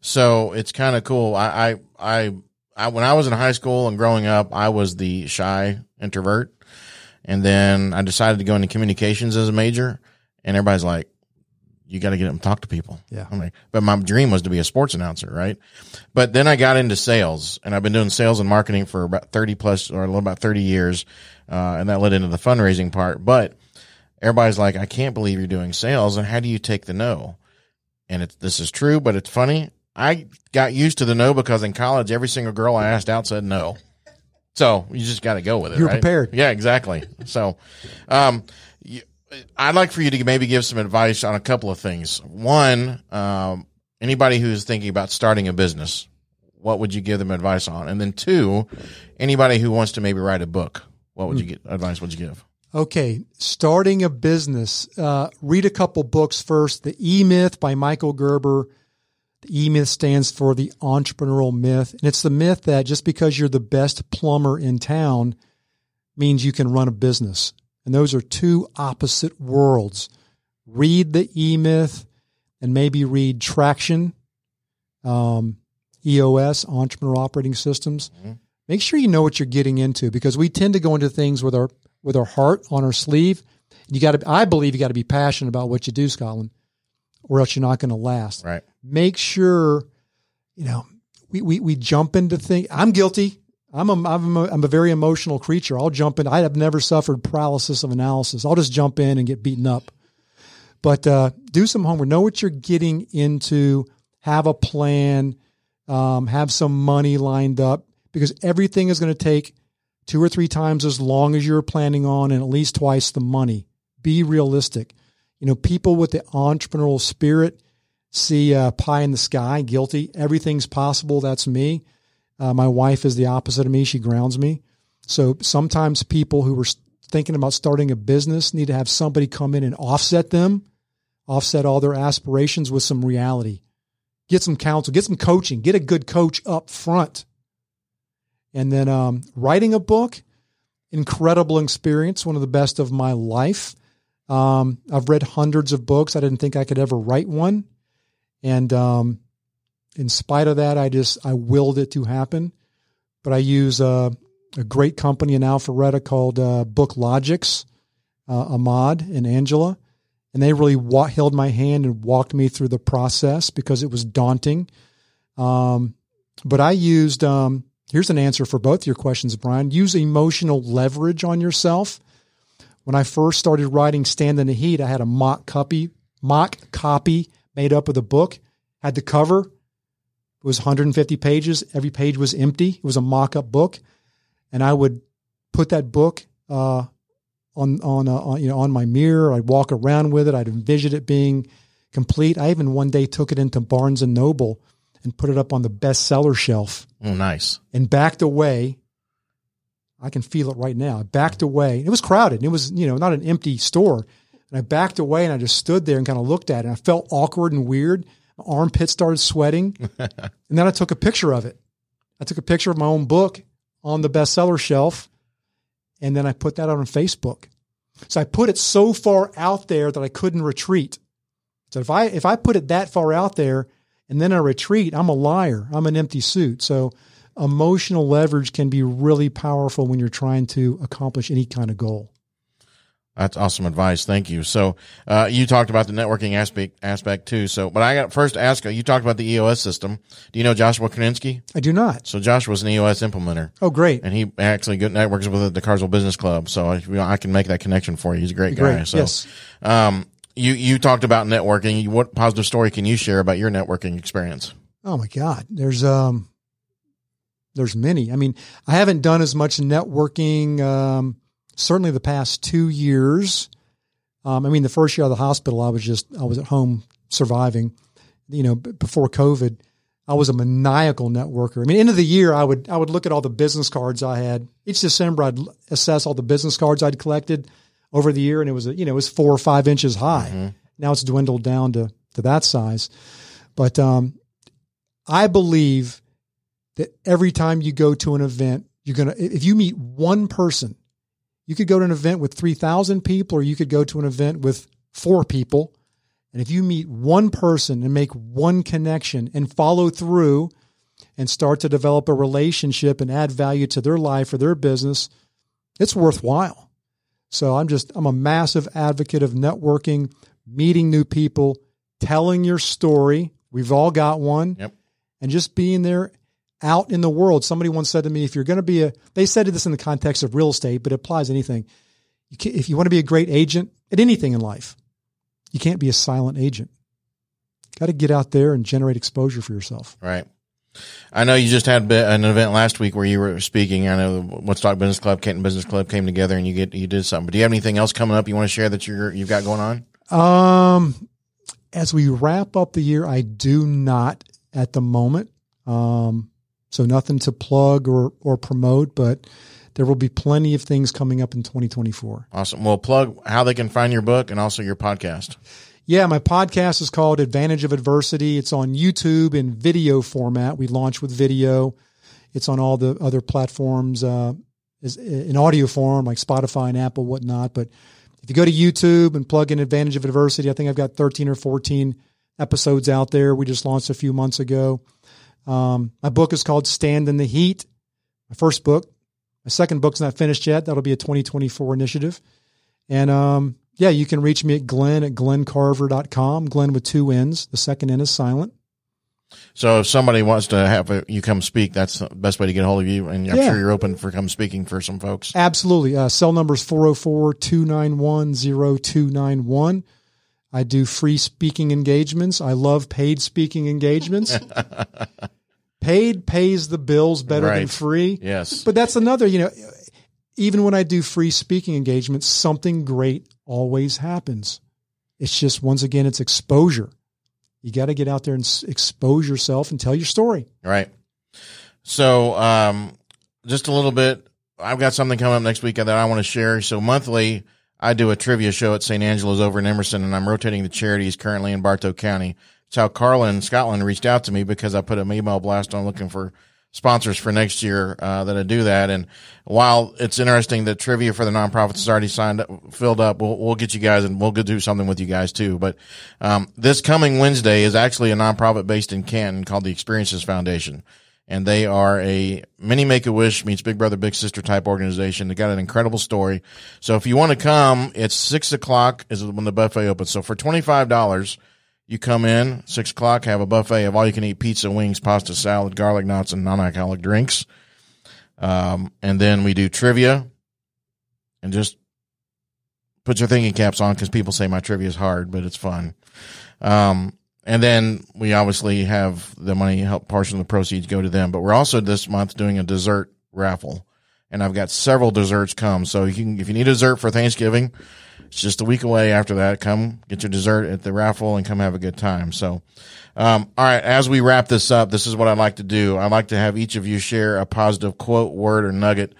So it's kind of cool. I, I, I, I, when I was in high school and growing up, I was the shy introvert. And then I decided to go into communications as a major, and everybody's like, you got to get up and talk to people. Yeah. I mean, but my dream was to be a sports announcer. Right. But then I got into sales, and I've been doing sales and marketing for about thirty plus or a little about thirty years. Uh, and that led into the fundraising part, but everybody's like, I can't believe you're doing sales. And how do you take the no? And it's, this is true, but it's funny. I got used to the no because in college, every single girl I asked out said no. So you just got to go with it. You're right? Prepared. Yeah, exactly. So, um, you, I'd like for you to maybe give some advice on a couple of things. One, um, anybody who's thinking about starting a business, what would you give them advice on? And then two, anybody who wants to maybe write a book, what would you get advice? Would you give? Okay. Starting a business, uh, read a couple books first. The E-Myth by Michael Gerber. The E-Myth stands for the entrepreneurial myth. And it's the myth that just because you're the best plumber in town means you can run a business. And those are two opposite worlds. Read the E-Myth and maybe read Traction, um, E O S, Entrepreneur Operating Systems. Mm-hmm. Make sure you know what you're getting into, because we tend to go into things with our with our heart on our sleeve. You got to, I believe, you got to be passionate about what you do, Scottlynn, or else you're not going to last. Right. Make sure, you know, we we we jump into things. I'm guilty. I'm a, I'm a, I'm a very emotional creature. I'll jump in. I have never suffered paralysis of analysis. I'll just jump in and get beaten up. But uh, do some homework. Know what you're getting into. Have a plan. Um, have some money lined up, because everything is going to take two or three times as long as you're planning on, and at least twice the money. Be realistic. You know, people with the entrepreneurial spirit see uh, pie in the sky, guilty. Everything's possible. That's me. Uh, my wife is the opposite of me. She grounds me. So sometimes people who are thinking about starting a business need to have somebody come in and offset them, offset all their aspirations with some reality. Get some counsel, get some coaching, get a good coach up front. And then um, writing a book, incredible experience, one of the best of my life. Um, I've read hundreds of books. I didn't think I could ever write one. And um, in spite of that, I just, I willed it to happen. But I use uh, a great company in Alpharetta called uh, Book Logics, uh, Ahmad and Angela. And they really wa- held my hand and walked me through the process because it was daunting. Um, but I used, um, here's an answer for both your questions, Brian. Use emotional leverage on yourself. When I first started writing Stand in the Heat, I had a mock copy, mock copy made up of the book, had the cover. It was one hundred fifty pages. Every page was empty. It was a mock-up book. And I would put that book uh, on on, uh, on you know on my mirror. I'd walk around with it. I'd envision it being complete. I even one day took it into Barnes and Noble and put it up on the bestseller shelf. Oh, nice. And backed away. I can feel it right now. I backed away. It was crowded. It was, you know, not an empty store. And I backed away and I just stood there and kind of looked at it. And I felt awkward and weird. My armpit started sweating. And then I took a picture of it. I took a picture of my own book on the bestseller shelf. And then I put that out on Facebook. So I put it so far out there that I couldn't retreat. So if I, if I put it that far out there and then I retreat, I'm a liar. I'm an empty suit. So emotional leverage can be really powerful when you're trying to accomplish any kind of goal. That's awesome advice. Thank you. So uh, you talked about the networking aspect aspect too. So, but I got first to ask, you talked about the E O S system. Do you know Joshua Kaninsky? I do not. So Joshua's an E O S implementer. Oh, great. And he actually good networks with the Cartersville Business Club. So I, you know, I can make that connection for you. He's a great guy. Great. So, yes. um, you, you talked about networking. What positive story can you share about your networking experience? Oh my God. There's, um, There's many. I mean, I haven't done as much networking, um, certainly the past two years. Um, I mean, the first year out of the hospital, I was just, I was at home surviving, you know, before COVID, I was a maniacal networker. I mean, end of the year, I would, I would look at all the business cards I had. Each December, I'd assess all the business cards I'd collected over the year. And it was, you know, it was four or five inches high. Mm-hmm. Now it's dwindled down to, to that size. But, um, I believe that every time you go to an event, you're going to, if you meet one person, you could go to an event with three thousand people, or you could go to an event with four people. And if you meet one person and make one connection and follow through and start to develop a relationship and add value to their life or their business, it's worthwhile. So I'm just, I'm a massive advocate of networking, meeting new people, telling your story. We've all got one. Yep. And just being there out in the world. Somebody once said to me, if you're going to be a, they said this in the context of real estate, but it applies to anything. You can, if you want to be a great agent at anything in life, you can't be a silent agent. Got to get out there and generate exposure for yourself. Right. I know you just had an event last week where you were speaking. I know the Woodstock Business Club, Canton Business Club came together and you get, you did something, but do you have anything else coming up you want to share that you're, you've got going on? Um, as we wrap up the year, I do not at the moment. Um, So nothing to plug or, or promote, but there will be plenty of things coming up in twenty twenty-four. Awesome. Well, plug how they can find your book and also your podcast. Yeah, my podcast is called Advantage of Adversity. It's on YouTube in video format. We launch with video. It's on all the other platforms uh, is in audio form, like Spotify and Apple, whatnot. But if you go to YouTube and plug in Advantage of Adversity, I think I've got thirteen or fourteen episodes out there. We just launched a few months ago. Um, my book is called Stand in the Heat, my first book. My second book's not finished yet. That'll be a twenty twenty-four initiative. And, um, yeah, you can reach me at Glenn at glenn carver dot com, Glenn with two N's. The second N is silent. So if somebody wants to have a, you come speak, that's the best way to get a hold of you. And I'm yeah. sure you're open for come speaking for some folks. Absolutely. Uh, cell number is four oh four, two nine one, oh two nine one. I do free speaking engagements. I love paid speaking engagements. Paid pays the bills better right. than free. Yes. But that's another, you know, even when I do free speaking engagements, something great always happens. It's just, once again, it's exposure. You got to get out there and s- expose yourself and tell your story. Right. So um, just a little bit I've got something coming up next week that I want to share. So monthly, I do a trivia show at Saint Angelo's over in Emerson, and I'm rotating the charities currently in Bartow County. It's how Carla and Scottlynn reached out to me because I put an email blast on looking for sponsors for next year uh, that I do that. And while it's interesting that trivia for the nonprofits is already signed up, filled up, we'll, we'll get you guys and we'll go do something with you guys too. But um, this coming Wednesday is actually a nonprofit based in Canton called the Experiences Foundation. And they are a mini Make-A-Wish meets Big Brother, Big Sister type organization. They got an incredible story. So if you want to come, it's six o'clock is when the buffet opens. So for twenty-five dollars, you come in, six o'clock, have a buffet of all-you-can-eat pizza, wings, pasta, salad, garlic knots, and non-alcoholic drinks. Um, and then we do trivia. And just put your thinking caps on because people say my trivia is hard, but it's fun. Um And then we obviously have the money, help portion of the proceeds go to them. But we're also this month doing a dessert raffle, and I've got several desserts come. So you can, if you need dessert for Thanksgiving, it's just a week away after that. Come get your dessert at the raffle and come have a good time. So, um, all right, as we wrap this up, this is what I'd like to do. I'd like to have each of you share a positive quote, word, or nugget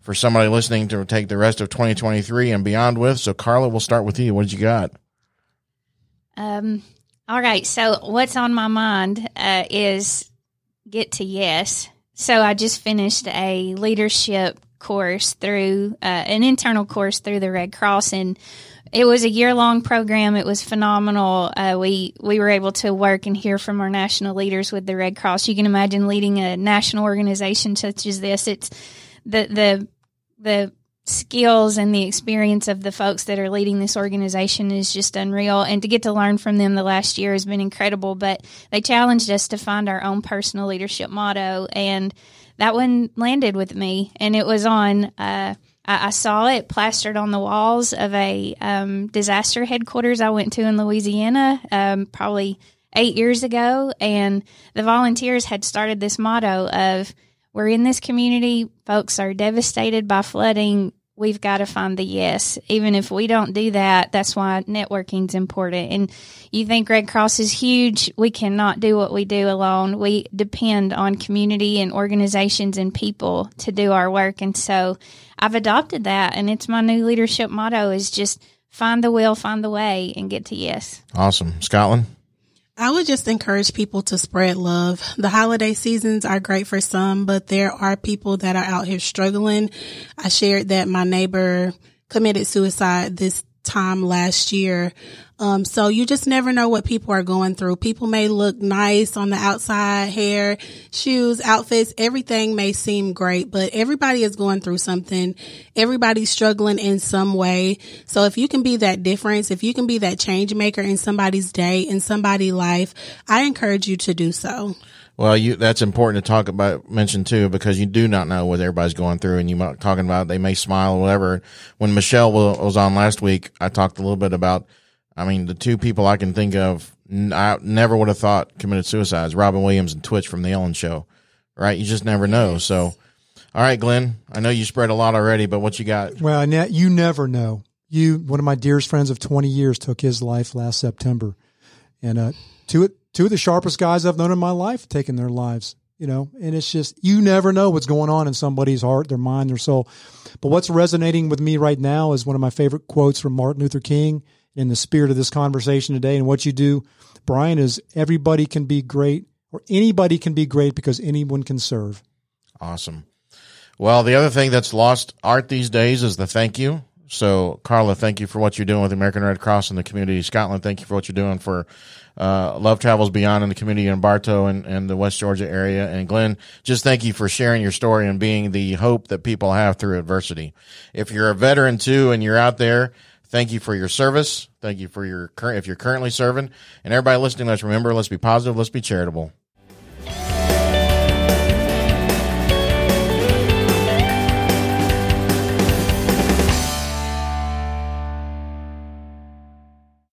for somebody listening to take the rest of twenty twenty-three and beyond with. So, Carla, we'll start with you. What did you got? Um. All right, so what's on my mind uh, is get to yes. So I just finished a leadership course through, uh, an internal course through the Red Cross, and it was a year-long program. It was phenomenal. Uh, we, we were able to work and hear from our national leaders with the Red Cross. You can imagine leading a national organization such as this. It's the the the skills and the experience of the folks that are leading this organization is just unreal, and to get to learn from them the last year has been incredible. But they challenged us to find our own personal leadership motto, and that one landed with me, and it was on uh I, I saw it plastered on the walls of a um disaster headquarters I went to in Louisiana um probably eight years ago, and the volunteers had started this motto of, "We're in this community, folks are devastated by flooding, we've got to find the yes. Even if we don't do that, that's why networking's important." And you think Red Cross is huge, we cannot do what we do alone. We depend on community and organizations and people to do our work. And so I've adopted that, and it's my new leadership motto is just find the will, find the way, and get to yes. Awesome. Scottlynn? I would just encourage people to spread love. The holiday seasons are great for some, but there are people that are out here struggling. I shared that my neighbor committed suicide this time last year. Um, so you just never know what people are going through. People may look nice on the outside, hair, shoes, outfits, everything may seem great, but everybody is going through something. Everybody's struggling in some way. So if you can be that difference, if you can be that change maker in somebody's day, in somebody's life, I encourage you to do so. Well, you, that's important to talk about, mention too, because you do not know what everybody's going through, and you might talking about, they may smile or whatever. When Michelle was on last week, I talked a little bit about, I mean, the two people I can think of, I never would have thought committed suicides, Robin Williams and Twitch from The Ellen Show, right? You just never know. So, all right, Glenn, I know you spread a lot already, but what you got? Well, you never know. You, one of my dearest friends of twenty years took his life last September, and uh, to it, two of the sharpest guys I've known in my life taking their lives, you know, and it's just, you never know what's going on in somebody's heart, their mind, their soul. But what's resonating with me right now is one of my favorite quotes from Martin Luther King in the spirit of this conversation today. And what you do, Brian, is everybody can be great, or anybody can be great, because anyone can serve. Awesome. Well, the other thing that's lost art these days is the thank you. So, Carla, thank you for what you're doing with the American Red Cross in the community. Scottlynn, thank you for what you're doing for uh, Love Travels Beyond in the community in Bartow and, and the West Georgia area. And, Glenn, just thank you for sharing your story and being the hope that people have through adversity. If you're a veteran, too, and you're out there, thank you for your service. Thank you for your current, if you're currently serving. And everybody listening, let's remember, let's be positive, let's be charitable.